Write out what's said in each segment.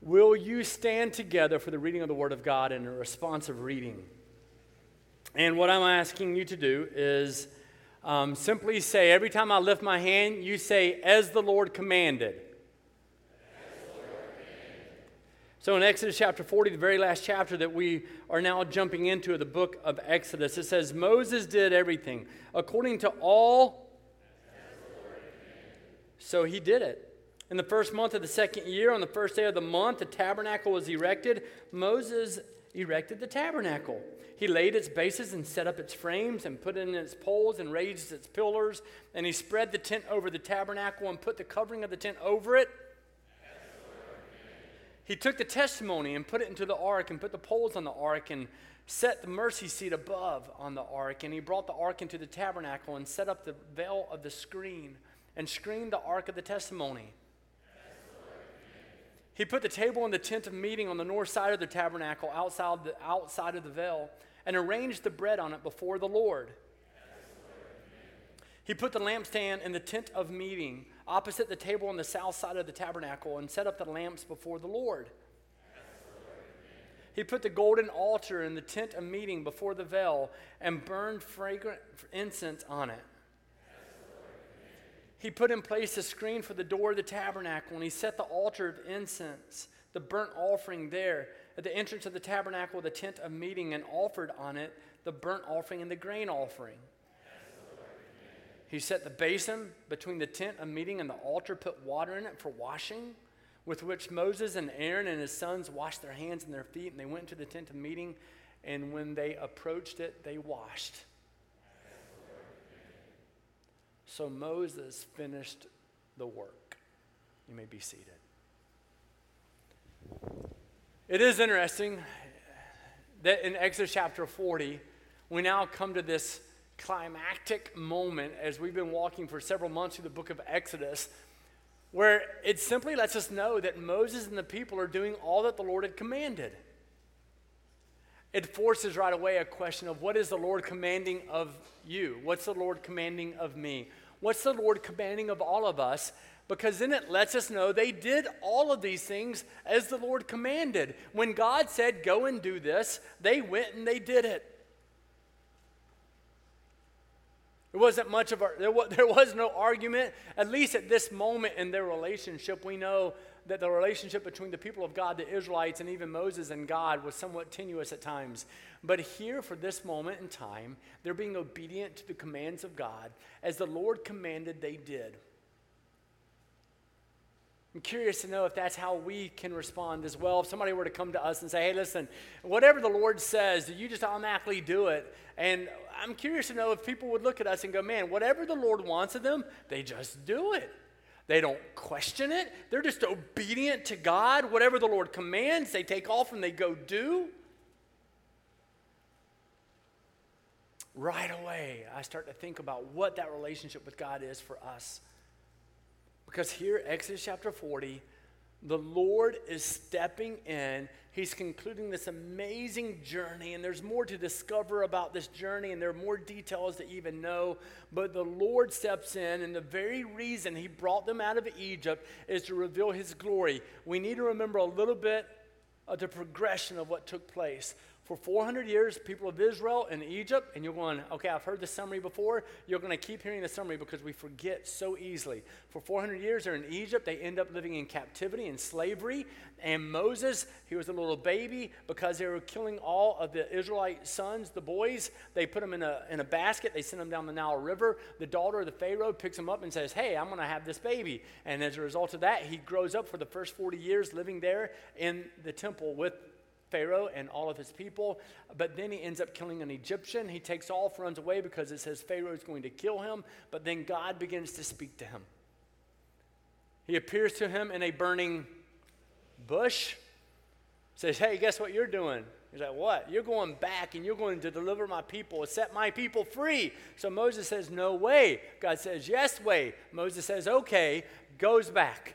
Will you stand together for the reading of the Word of God and a responsive reading? And what I'm asking you to do is simply say, every time I lift my hand, you say, as the Lord commanded. So in Exodus chapter 40, the very last chapter that we are now jumping into, the book of Exodus, it says, Moses did everything according to all. So he did it. In the first month of the second year, on the first day of the month, the tabernacle was erected. Moses erected the tabernacle. He laid its bases and set up its frames and put in its poles and raised its pillars. And he spread the tent over the tabernacle and put the covering of the tent over it. He took the testimony and put it into the ark and put the poles on the ark and set the mercy seat above on the ark. And he brought the ark into the tabernacle and set up the veil of the screen and screened the ark of the testimony. He put the table in the tent of meeting on the north side of the tabernacle outside of the veil and arranged the bread on it before the Lord. He put the lampstand in the tent of meeting opposite the table on the south side of the tabernacle and set up the lamps before the Lord. He put the golden altar in the tent of meeting before the veil and burned fragrant incense on it. He put in place a screen for the door of the tabernacle, and he set the altar of incense, the burnt offering there, at the entrance of the tabernacle, the tent of meeting, and offered on it the burnt offering and the grain offering. He set the basin between the tent of meeting and the altar, put water in it for washing, with which Moses and Aaron and his sons washed their hands and their feet, and they went to the tent of meeting, and when they approached it, they washed. So Moses finished the work. You may be seated. It is interesting that in Exodus chapter 40, we now come to this climactic moment as we've been walking for several months through the book of Exodus, where it simply lets us know that Moses and the people are doing all that the Lord had commanded. It forces right away a question of, what is the Lord commanding of you? What's the Lord commanding of me? What's the Lord commanding of all of us? Because then it lets us know they did all of these things as the Lord commanded. When God said, go and do this, they went and they did it. There was no argument, at least at this moment in their relationship. We know that the relationship between the people of God, the Israelites, and even Moses and God was somewhat tenuous at times. But here, for this moment in time, they're being obedient to the commands of God. As the Lord commanded, they did. I'm curious to know if that's how we can respond as well. If somebody were to come to us and say, hey, listen, whatever the Lord says, you just automatically do it. And I'm curious to know if people would look at us and go, man, whatever the Lord wants of them, they just do it. They don't question it. They're just obedient to God. Whatever the Lord commands, they take off and they go do. Right away, I start to think about what that relationship with God is for us. Because here, Exodus chapter 40, the Lord is stepping in. He's concluding this amazing journey, and there's more to discover about this journey, and there are more details to even know. But the Lord steps in, and the very reason he brought them out of Egypt is to reveal his glory. We need to remember a little bit of the progression of what took place. For 400 years, people of Israel in Egypt, and you're going, okay, I've heard the summary before. You're going to keep hearing the summary because we forget so easily. For 400 years, they're in Egypt. They end up living in captivity and slavery. And Moses, he was a little baby because they were killing all of the Israelite sons, the boys. They put them in a basket. They send them down the Nile River. The daughter of the Pharaoh picks him up and says, hey, I'm going to have this baby. And as a result of that, he grows up for the first 40 years living there in the temple with Pharaoh and all of his people. But then he ends up killing an Egyptian. He takes off, runs away because it says Pharaoh is going to kill him. But then God begins to speak to him. He appears to him in a burning bush, says, hey, guess what you're doing? He's like, what? You're going back and you're going to deliver my people, set my people free. So Moses says, no way. God says, yes way. Moses says, okay, goes back.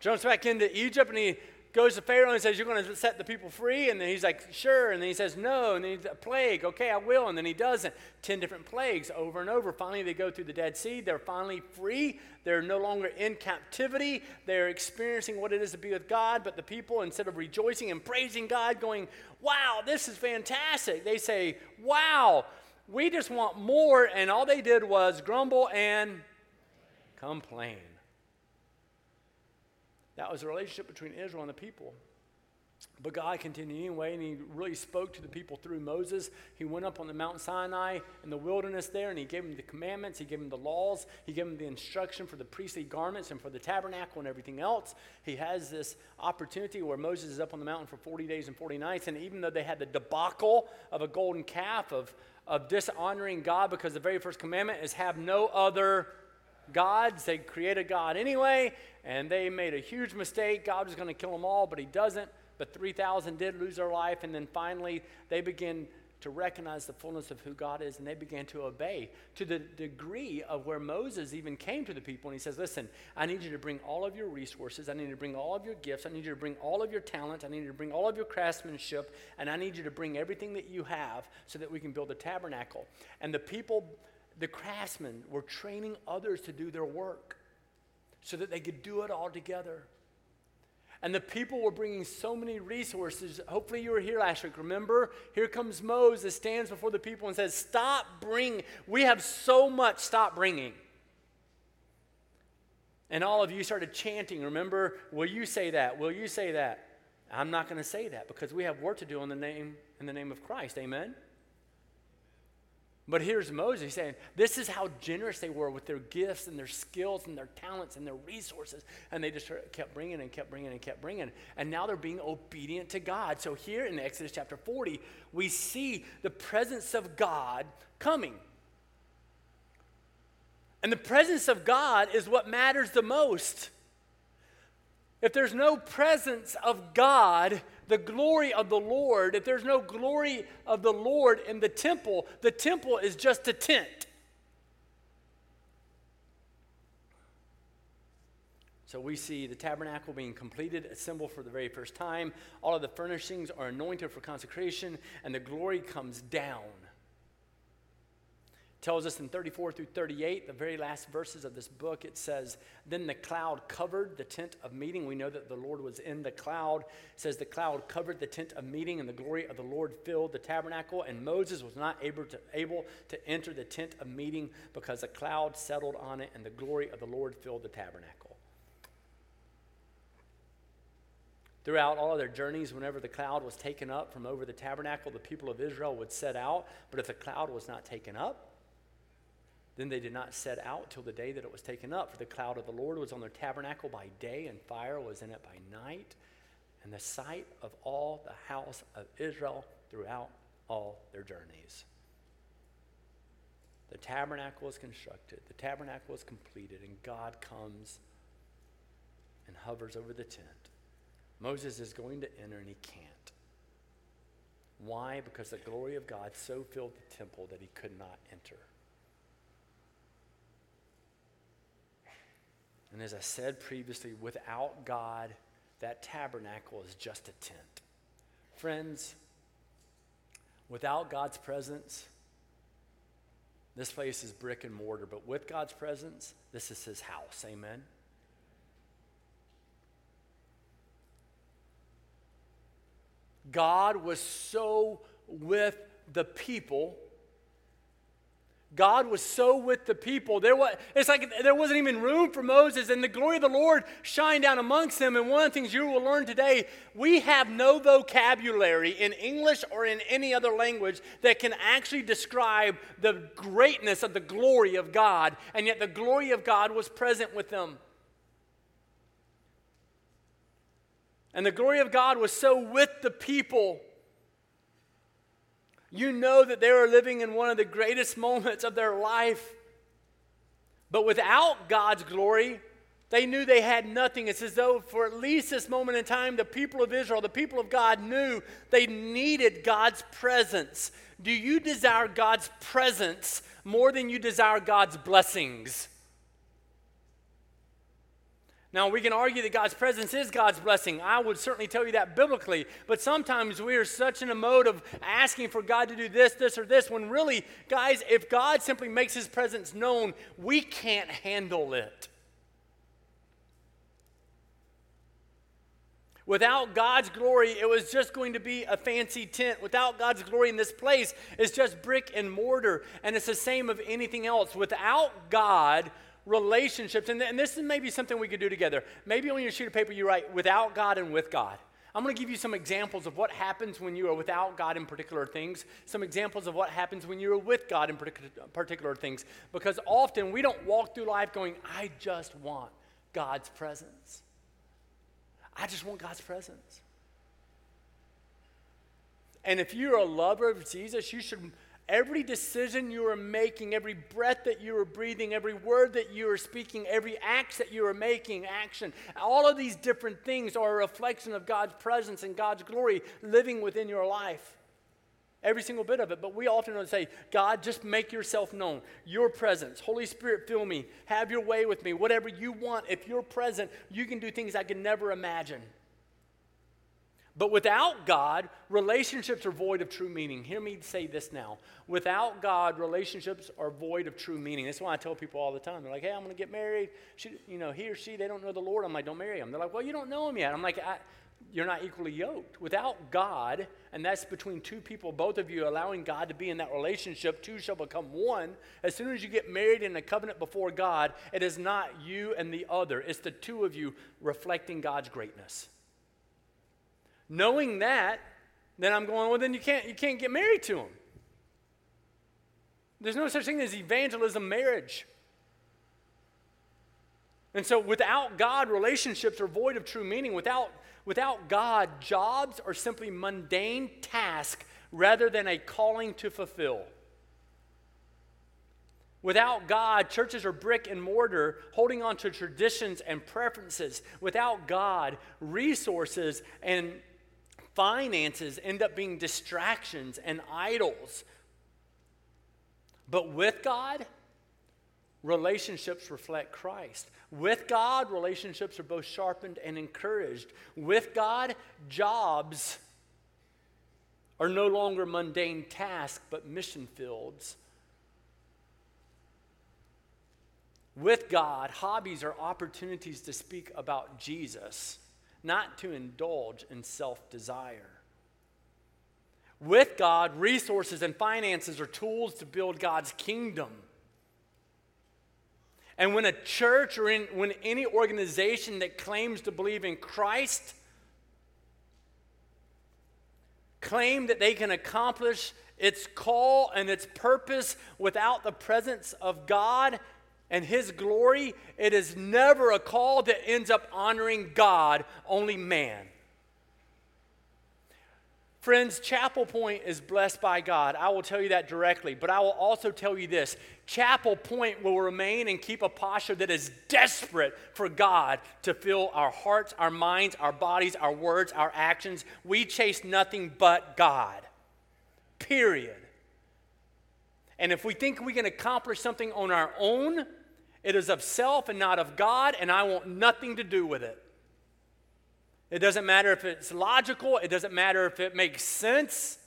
Jumps back into Egypt and he goes to Pharaoh and says, you're going to set the people free? And then he's like, sure. And then he says, no. And then he's a plague. Okay, I will. And then he doesn't. 10 different plagues over and over. Finally, they go through the Dead Sea. They're finally free. They're no longer in captivity. They're experiencing what it is to be with God. But the people, instead of rejoicing and praising God, going, wow, this is fantastic, they say, wow, we just want more. And all they did was grumble and complain. That was the relationship between Israel and the people. But God continued anyway, and he really spoke to the people through Moses. He went up on the Mount Sinai in the wilderness there, and he gave them the commandments, he gave them the laws, he gave them the instruction for the priestly garments and for the tabernacle and everything else. He has this opportunity where Moses is up on the mountain for 40 days and 40 nights, and even though they had the debacle of a golden calf, of dishonoring God, because the very first commandment is have no other gods. They create a god anyway, and they made a huge mistake. God was going to kill them all, but he doesn't. But 3,000 did lose their life, and then finally they begin to recognize the fullness of who God is, and they began to obey to the degree of where Moses even came to the people, and he says, listen, I need you to bring all of your resources. I need you to bring all of your gifts. I need you to bring all of your talents. I need you to bring all of your craftsmanship, and I need you to bring everything that you have so that we can build a tabernacle. And the people, the craftsmen, were training others to do their work so that they could do it all together. And the people were bringing so many resources. Hopefully you were here last week. Remember, here comes Moses, stands before the people and says, stop bringing. We have so much, stop bringing. And all of you started chanting, remember, will you say that? Will you say that? I'm not going to say that because we have work to do in the name of Christ. Amen? But here's Moses saying, this is how generous they were with their gifts and their skills and their talents and their resources. And they just kept bringing and kept bringing and kept bringing. And now they're being obedient to God. So here in Exodus chapter 40, we see the presence of God coming. And the presence of God is what matters the most. If there's no presence of God, the glory of the Lord, if there's no glory of the Lord in the temple is just a tent. So we see the tabernacle being completed, assembled for the very first time. All of the furnishings are anointed for consecration, and the glory comes down. It tells us in 34 through 38, the very last verses of this book, it says, then the cloud covered the tent of meeting. We know that the Lord was in the cloud. It says the cloud covered the tent of meeting, and the glory of the Lord filled the tabernacle, and Moses was not able to enter the tent of meeting because a cloud settled on it, and the glory of the Lord filled the tabernacle. Throughout all of their journeys, whenever the cloud was taken up from over the tabernacle, the people of Israel would set out, but if the cloud was not taken up, then they did not set out till the day that it was taken up. For the cloud of the Lord was on their tabernacle by day, and fire was in it by night. And the sight of all the house of Israel throughout all their journeys. The tabernacle is constructed. The tabernacle is completed. And God comes and hovers over the tent. Moses is going to enter, and he can't. Why? Because the glory of God so filled the temple that he could not enter. And as I said previously, without God, that tabernacle is just a tent. Friends, without God's presence, this place is brick and mortar. But with God's presence, this is his house. Amen? God was so with the people. God was so with the people. It's like there wasn't even room for Moses, and the glory of the Lord shined down amongst them. And one of the things you will learn today, we have no vocabulary in English or in any other language that can actually describe the greatness of the glory of God, and yet the glory of God was present with them. And the glory of God was so with the people. You know that they are living in one of the greatest moments of their life. But without God's glory, they knew they had nothing. It's as though for at least this moment in time, the people of Israel, the people of God knew they needed God's presence. Do you desire God's presence more than you desire God's blessings? Now, we can argue that God's presence is God's blessing. I would certainly tell you that biblically. But sometimes we are such in a mode of asking for God to do this, this, or this, when really, guys, if God simply makes his presence known, we can't handle it. Without God's glory, it was just going to be a fancy tent. Without God's glory in this place, it's just brick and mortar. And it's the same of anything else. Without God, relationships, and this is maybe something we could do together. Maybe on your sheet of paper you write without God and with God. I'm going to give you some examples of what happens when you are without God in particular things, some examples of what happens when you're with God in particular things, because often we don't walk through life going, I just want God's presence. I just want God's presence. And if you're a lover of Jesus, you should... Every decision you are making, every breath that you are breathing, every word that you are speaking, every act that you are making, all of these different things are a reflection of God's presence and God's glory living within your life. Every single bit of it. But we often don't say, God, just make yourself known. Your presence. Holy Spirit, fill me. Have your way with me. Whatever you want. If you're present, you can do things I could never imagine. But without God, relationships are void of true meaning. Hear me say this now. Without God, relationships are void of true meaning. That's why I tell people all the time. They're like, hey, I'm going to get married. He or she, they don't know the Lord. I'm like, don't marry them. They're like, well, you don't know him yet. I'm like, you're not equally yoked. Without God, and that's between two people, both of you allowing God to be in that relationship, two shall become one. As soon as you get married in a covenant before God, it is not you and the other. It's the two of you reflecting God's greatness. Knowing that, then I'm going, well, then you can't get married to him. There's no such thing as evangelism marriage. And so without God, relationships are void of true meaning. Without God, jobs are simply mundane tasks rather than a calling to fulfill. Without God, churches are brick and mortar, holding on to traditions and preferences. Without God, resources and finances end up being distractions and idols. But with God, relationships reflect Christ. With God, relationships are both sharpened and encouraged. With God, jobs are no longer mundane tasks, but mission fields. With God, hobbies are opportunities to speak about Jesus, not to indulge in self-desire. With God, resources and finances are tools to build God's kingdom. And when a church or when any organization that claims to believe in Christ claim that they can accomplish its call and its purpose without the presence of God and his glory, it is never a call that ends up honoring God, only man. Friends, Chapel Point is blessed by God. I will tell you that directly, but I will also tell you this. Chapel Point will remain and keep a posture that is desperate for God to fill our hearts, our minds, our bodies, our words, our actions. We chase nothing but God. Period. And if we think we can accomplish something on our own, it is of self and not of God, and I want nothing to do with it. It doesn't matter if it's logical. It doesn't matter if it makes sense.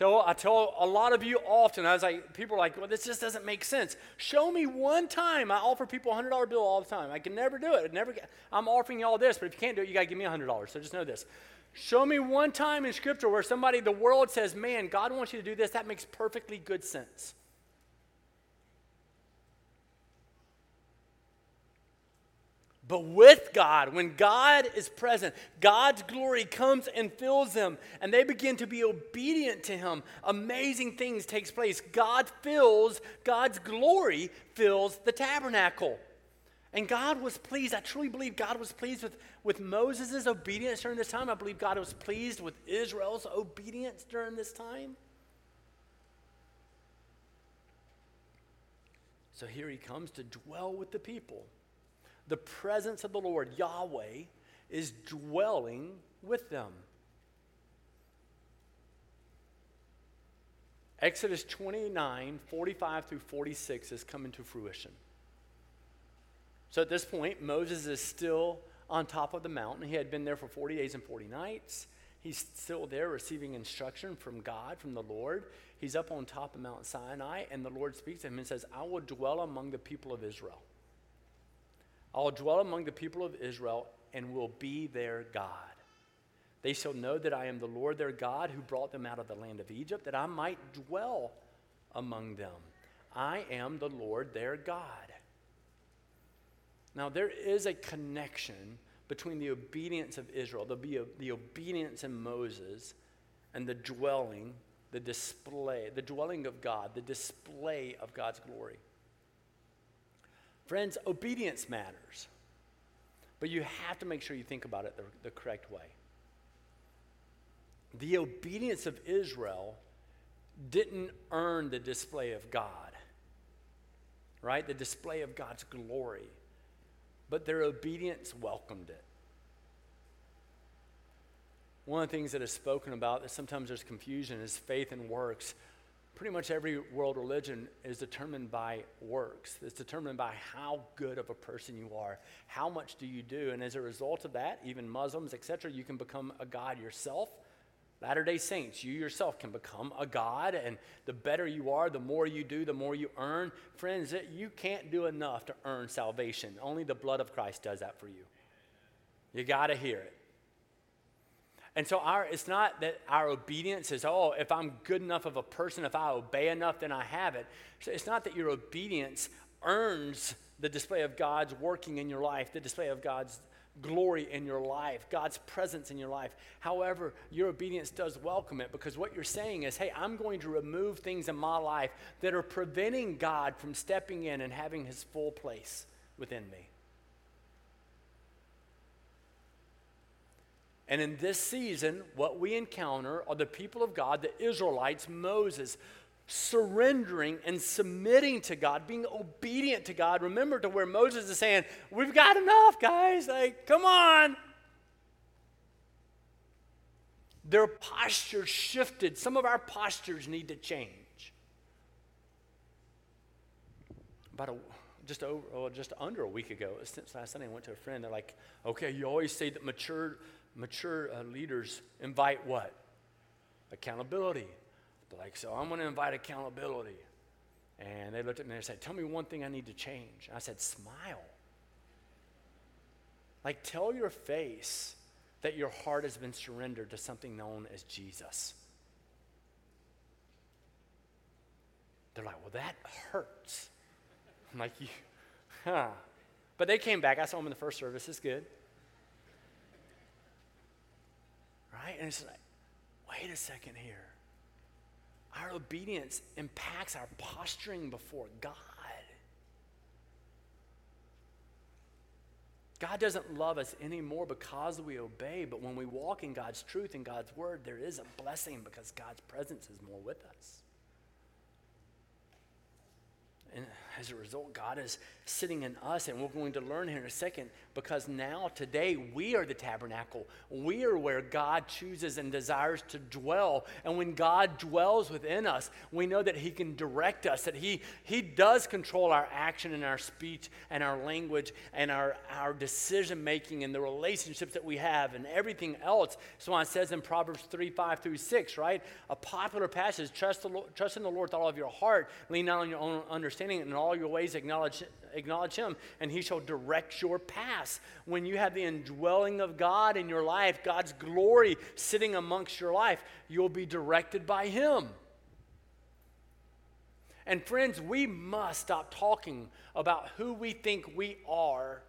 I tell a lot of you often, people are like, well, this just doesn't make sense. Show me one time. I offer people a $100 bill all the time. I can never do it. I'm offering you all this, but if you can't do it, you got to give me $100. So just know this. Show me one time in Scripture where the world says, man, God wants you to do this. That makes perfectly good sense. But with God, when God is present, God's glory comes and fills them, and they begin to be obedient to him. Amazing things takes place. God's glory fills the tabernacle. And God was pleased. I truly believe God was pleased with Moses' obedience during this time. I believe God was pleased with Israel's obedience during this time. So here he comes to dwell with the people. The presence of the Lord, Yahweh, is dwelling with them. Exodus 29:45 through 46 is coming to fruition. So at this point, Moses is still on top of the mountain. He had been there for 40 days and 40 nights. He's still there receiving instruction from God, from the Lord. He's up on top of Mount Sinai, and the Lord speaks to him and says, I will dwell among the people of Israel. I will dwell among the people of Israel and will be their God. They shall know that I am the Lord their God who brought them out of the land of Egypt, that I might dwell among them. I am the Lord their God. Now, there is a connection between the obedience of Israel, the obedience in Moses, and the dwelling of God, the display of God's glory. Friends, obedience matters, but you have to make sure you think about it the correct way. The obedience of Israel didn't earn the display of God, right? The display of God's glory, but their obedience welcomed it. One of the things that is spoken about that sometimes there's confusion is faith and works. Pretty much every world religion is determined by works. It's determined by how good of a person you are. How much do you do? And as a result of that, even Muslims, etc., you can become a god yourself. Latter-day Saints, you yourself can become a god, and the better you are, the more you do, the more you earn. Friends, you can't do enough to earn salvation. Only the blood of Christ does that for you. You got to hear it. And so it's not that our obedience is, oh, if I'm good enough of a person, if I obey enough, then I have it. So it's not that your obedience earns the display of God's working in your life, the display of God's glory in your life, God's presence in your life. However, your obedience does welcome it, because what you're saying is, hey, I'm going to remove things in my life that are preventing God from stepping in and having his full place within me. And in this season, what we encounter are the people of God, the Israelites, Moses, surrendering and submitting to God, being obedient to God. Remember to where Moses is saying, we've got enough, guys. Like, come on. Their posture shifted. Some of our postures need to change. Just under a week ago, since last Sunday, I went to a friend. They're like, okay, you always say that mature leaders invite what? Accountability. They're like, so I'm going to invite accountability. And they looked at me and they said, tell me one thing I need to change. And I said, smile. Like, tell your face that your heart has been surrendered to something known as Jesus. They're like, well, that hurts. I'm like, huh. But they came back. I saw them in the first service. It's good. Right? And it's like, wait a second here. Our obedience impacts our posturing before God. God doesn't love us anymore because we obey, but when we walk in God's truth and God's word, there is a blessing because God's presence is more with us. And as a result, God is sitting in us, and we're going to learn here in a second, because now, today, we are the tabernacle. We are where God chooses and desires to dwell. And when God dwells within us, we know that he can direct us, that he does control our action and our speech and our language and our decision-making and the relationships that we have and everything else. So it says in Proverbs 3:5-6, right? A popular passage, trust in the Lord with all of your heart, lean not on your own understanding, and in all your ways acknowledge him, and he shall direct your paths. When you have the indwelling of God in your life, God's glory sitting amongst your life, you'll be directed by him. And friends, we must stop talking about who we think we are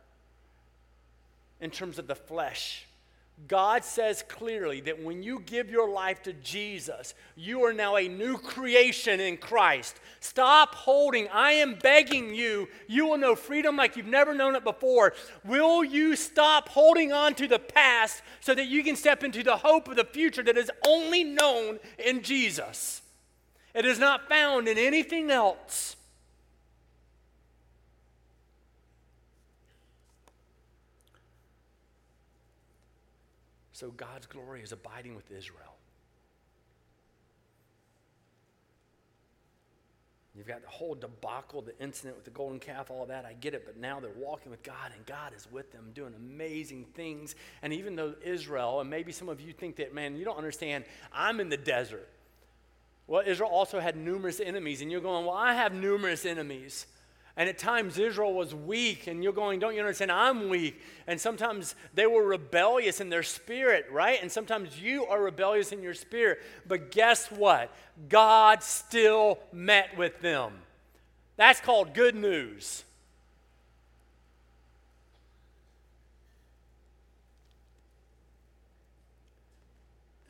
in terms of the flesh. God says clearly that when you give your life to Jesus, you are now a new creation in Christ. Stop holding. I am begging you. You will know freedom like you've never known it before. Will you stop holding on to the past so that you can step into the hope of the future that is only known in Jesus? It is not found in anything else. So God's glory is abiding with Israel. You've got the whole debacle, the incident with the golden calf, all that. I get it, but now they're walking with God, and God is with them doing amazing things. And even though Israel, and maybe some of you think that, man, you don't understand, I'm in the desert. Well, Israel also had numerous enemies, and you're going, well, I have numerous enemies. And at times Israel was weak, and you're going, don't you understand, I'm weak. And sometimes they were rebellious in their spirit, right? And sometimes you are rebellious in your spirit. But guess what? God still met with them. That's called good news.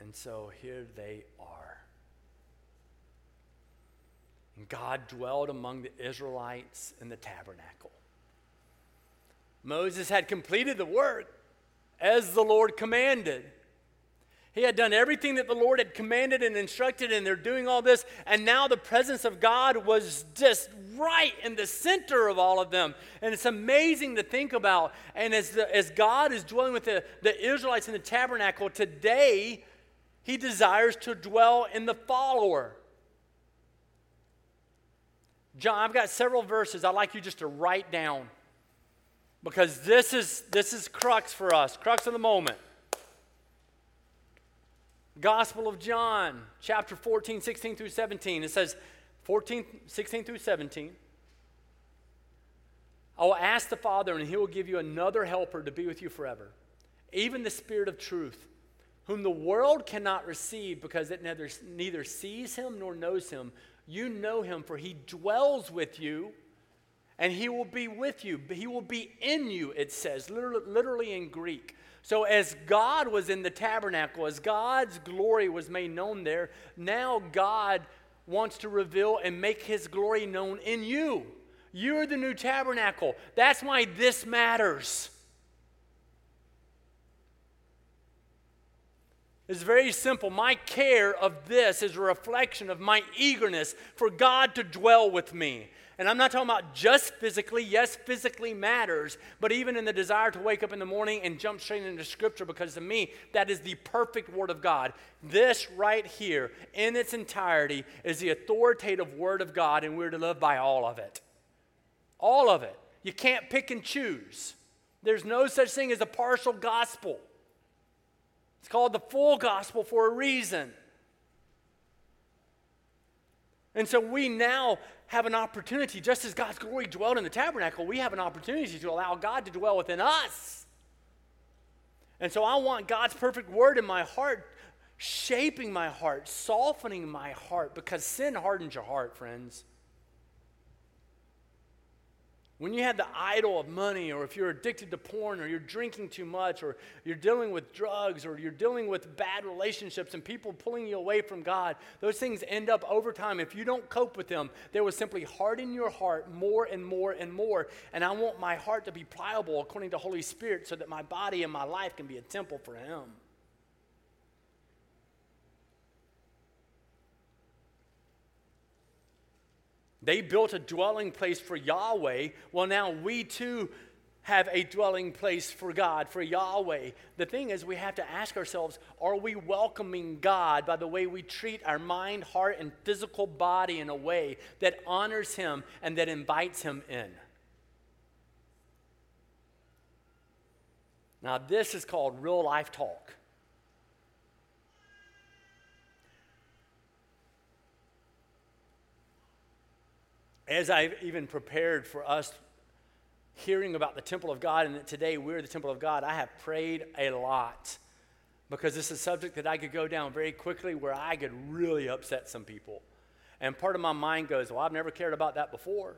And so here they are. God dwelled among the Israelites in the tabernacle. Moses had completed the work as the Lord commanded. He had done everything that the Lord had commanded and instructed, and they're doing all this, and now the presence of God was just right in the center of all of them. And it's amazing to think about. And as God is dwelling with the Israelites in the tabernacle, today he desires to dwell in the follower. John, I've got several verses I'd like you just to write down, because this is crux for us, crux of the moment. Gospel of John, chapter 14, 16 through 17. It says, 14, 16 through 17, I will ask the Father, and he will give you another helper to be with you forever, even the Spirit of truth, whom the world cannot receive, because it neither sees him nor knows him. You know him, for he dwells with you, and he will be with you. He will be in you, it says, literally in Greek. So as God was in the tabernacle, as God's glory was made known there, now God wants to reveal and make his glory known in you. You're the new tabernacle. That's why this matters. It's very simple. My care of this is a reflection of my eagerness for God to dwell with me. And I'm not talking about just physically. Yes, physically matters, but even in the desire to wake up in the morning and jump straight into Scripture, because to me, that is the perfect Word of God. This right here, in its entirety, is the authoritative Word of God, and we're to live by all of it. All of it. You can't pick and choose. There's no such thing as a partial gospel. It's called the full gospel for a reason. And so we now have an opportunity, just as God's glory dwelled in the tabernacle, we have an opportunity to allow God to dwell within us. And so I want God's perfect word in my heart, shaping my heart, softening my heart, because sin hardens your heart, friends. When you have the idol of money, or if you're addicted to porn, or you're drinking too much, or you're dealing with drugs, or you're dealing with bad relationships and people pulling you away from God, those things end up over time. If you don't cope with them, they will simply harden your heart more and more and more. And I want my heart to be pliable according to the Holy Spirit, so that my body and my life can be a temple for him. They built a dwelling place for Yahweh. Well, now we too have a dwelling place for God, for Yahweh. The thing is, we have to ask ourselves, are we welcoming God by the way we treat our mind, heart, and physical body in a way that honors him and that invites him in? Now, this is called real life talk. As I've even prepared for us hearing about the temple of God, and that today we're the temple of God, I have prayed a lot, because this is a subject that I could go down very quickly where I could really upset some people. And part of my mind goes, well, I've never cared about that before.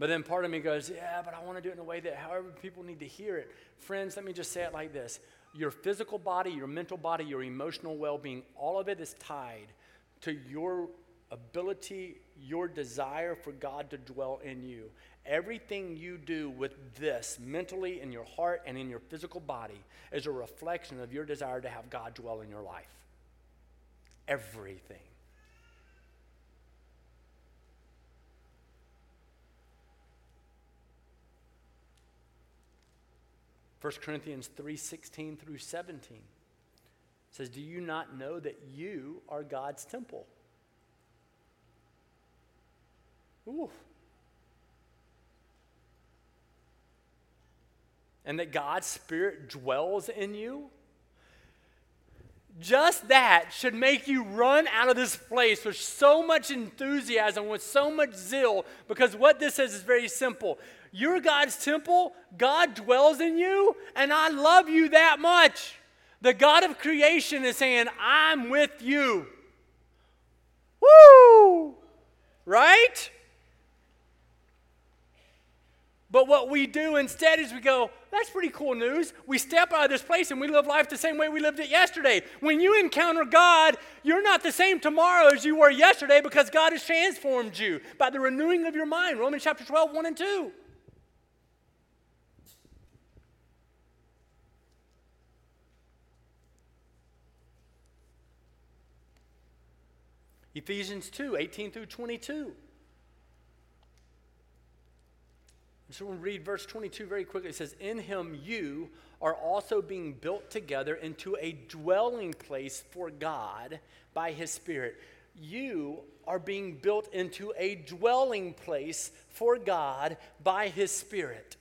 But then part of me goes, yeah, but I want to do it in a way that however people need to hear it. Friends, let me just say it like this. Your physical body, your mental body, your emotional well-being, all of it is tied to your ability, your desire for God to dwell in you. Everything you do with this, mentally in your heart and in your physical body, is a reflection of your desire to have God dwell in your life. Everything. First Corinthians 3:16 through 17 says, do you not know that you are God's temple? Oof. And that God's Spirit dwells in you, just that should make you run out of this place with so much enthusiasm, with so much zeal, because what this says is very simple. You're God's temple, God dwells in you, and I love you that much. The God of creation is saying, I'm with you. Woo! Right? But what we do instead is we go, that's pretty cool news. We step out of this place and we live life the same way we lived it yesterday. When you encounter God, you're not the same tomorrow as you were yesterday because God has transformed you by the renewing of your mind. Romans chapter 12, 1 and 2. Ephesians 2, 18 through 22. So we'll read verse 22 very quickly. It says, in him you are also being built together into a dwelling place for God by his Spirit. You are being built into a dwelling place for God by his Spirit.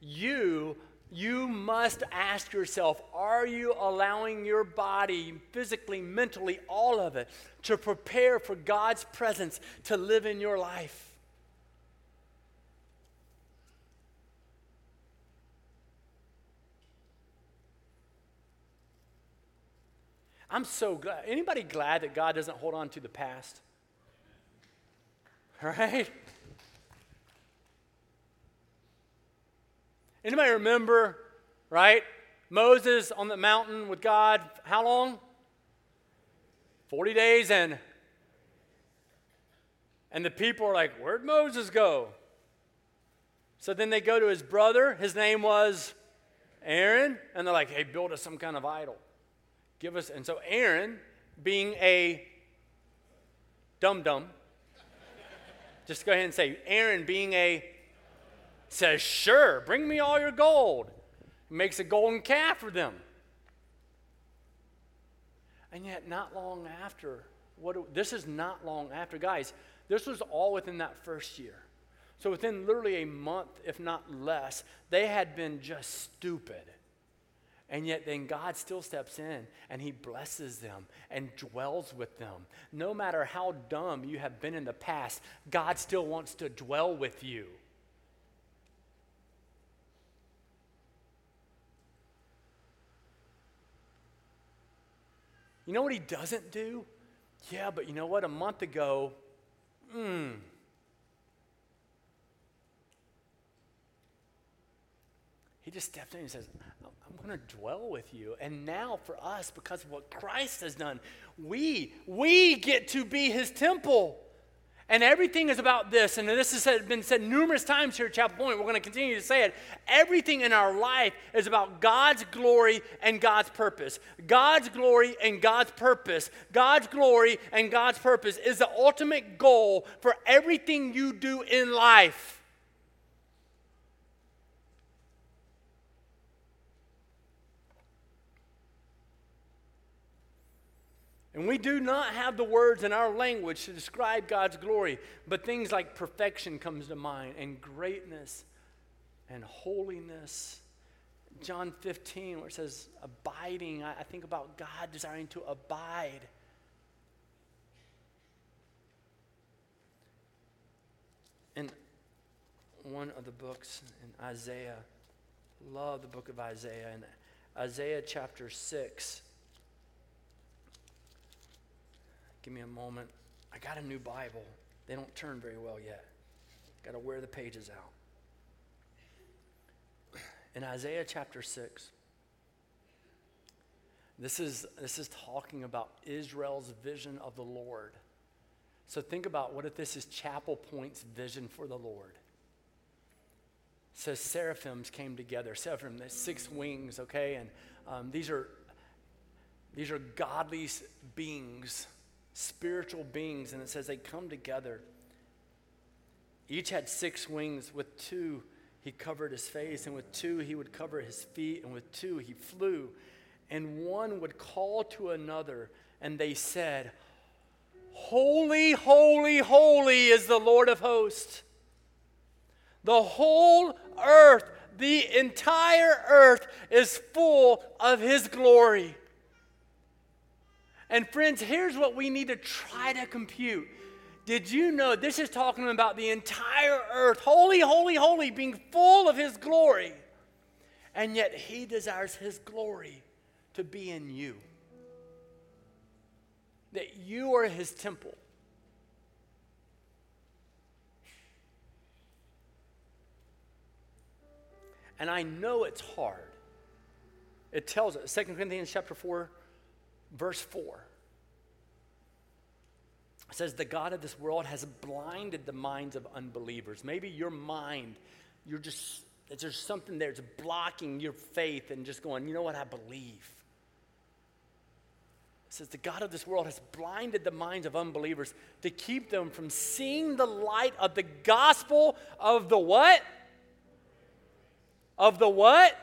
You must ask yourself, are you allowing your body, physically, mentally, all of it, to prepare for God's presence to live in your life? I'm so glad. Anybody glad that God doesn't hold on to the past? Right? Anybody remember, right? Moses on the mountain with God, how long? 40 days in. And the people are like, where'd Moses go? So then they go to his brother. His name was Aaron. And they're like, hey, build us some kind of idol. Give us, and so Aaron, being a dum-dum, just go ahead and say, Aaron being a, says, sure, bring me all your gold. Makes a golden calf for them. And yet not long after, this is not long after. Guys, this was all within that first year. So within literally a month, if not less, they had been just stupid. And yet then God still steps in and he blesses them and dwells with them. No matter how dumb you have been in the past, God still wants to dwell with you. You know what he doesn't do? Yeah, but you know what? A month ago, he just steps in and says, I'm going to dwell with you. And now for us, because of what Christ has done, we get to be his temple. And everything is about this. And this has been said numerous times here at Chapel Point. We're going to continue to say it. Everything in our life is about God's glory and God's purpose. God's glory and God's purpose. God's glory and God's purpose is the ultimate goal for everything you do in life. And we do not have the words in our language to describe God's glory, but things like perfection comes to mind, and greatness, and holiness. John 15, where it says abiding, I think about God desiring to abide. In one of the books in Isaiah, love the book of Isaiah, in Isaiah chapter 6. Give me a moment. I got a new Bible. They don't turn very well yet. Got to wear the pages out. In Isaiah chapter 6, this is talking about Israel's vision of the Lord. So think about what if this is Chapel Point's vision for the Lord. It says seraphims came together. Seraphim, there's 6 wings, okay? And these are godly beings. Spiritual beings, and it says they come together. Each had 6 wings. With 2, he covered his face, and with 2, he would cover his feet, and with 2, he flew. And one would call to another, and they said, Holy, holy, holy is the Lord of hosts. The whole earth, the entire earth is full of His glory. And friends, here's what we need to try to compute. Did you know this is talking about the entire earth, holy, holy, holy, being full of His glory? And yet He desires His glory to be in you. That you are His temple. And I know it's hard. It tells us, 2 Corinthians chapter 4, verse 4. It says, the God of this world has blinded the minds of unbelievers. Maybe your mind, there's something there that's blocking your faith and just going, you know what, I believe. It says the God of this world has blinded the minds of unbelievers to keep them from seeing the light of the gospel of the what? Of the what?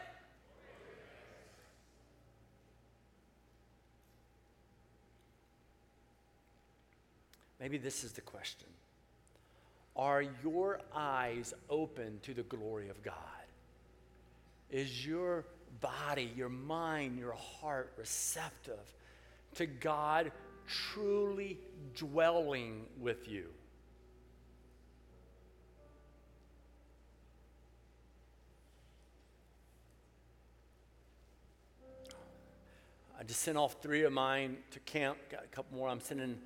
Maybe this is the question. Are your eyes open to the glory of God? Is your body, your mind, your heart receptive to God truly dwelling with you? I just sent off 3 of mine to camp. Got a couple more I'm sending.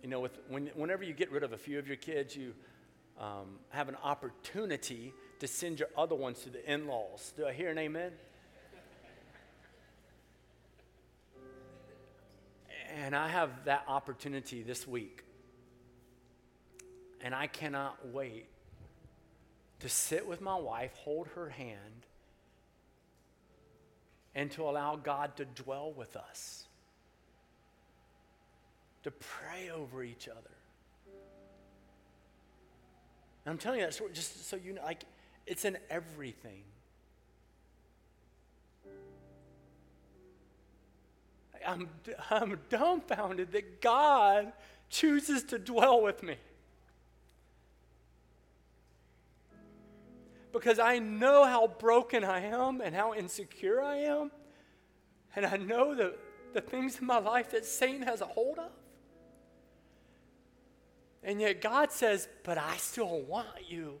Whenever you get rid of a few of your kids, you have an opportunity to send your other ones to the in-laws. Do I hear an amen? And I have that opportunity this week. And I cannot wait to sit with my wife, hold her hand, and to allow God to dwell with us, to pray over each other. And I'm telling you that just so you know, like, it's in everything. I'm dumbfounded that God chooses to dwell with me. Because I know how broken I am and how insecure I am. And I know the things in my life that Satan has a hold of. And yet God says, but I still want you.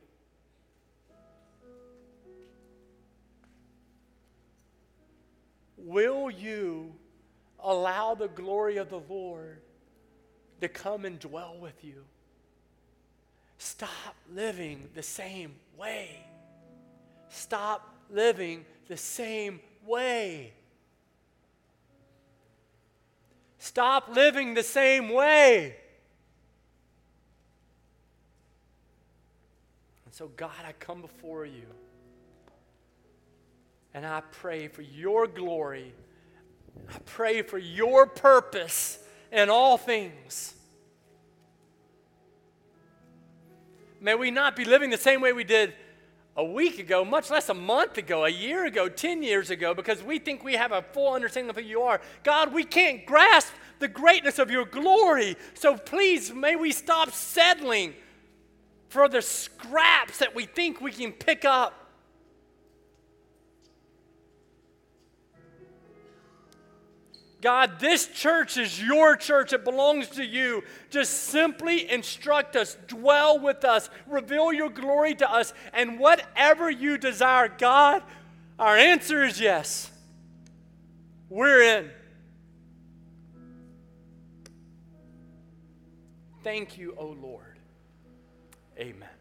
Will you allow the glory of the Lord to come and dwell with you? Stop living the same way. Stop living the same way. Stop living the same way. And so, God, I come before you and I pray for your glory. I pray for your purpose in all things. May we not be living the same way we did a week ago, much less a month ago, a year ago, 10 years ago, because we think we have a full understanding of who you are. God, we can't grasp the greatness of your glory. So please, may we stop settling for the scraps that we think we can pick up. God, this church is your church. It belongs to you. Just simply instruct us, dwell with us, reveal your glory to us, and whatever you desire, God, our answer is yes. We're in. Thank you, O Lord. Amen.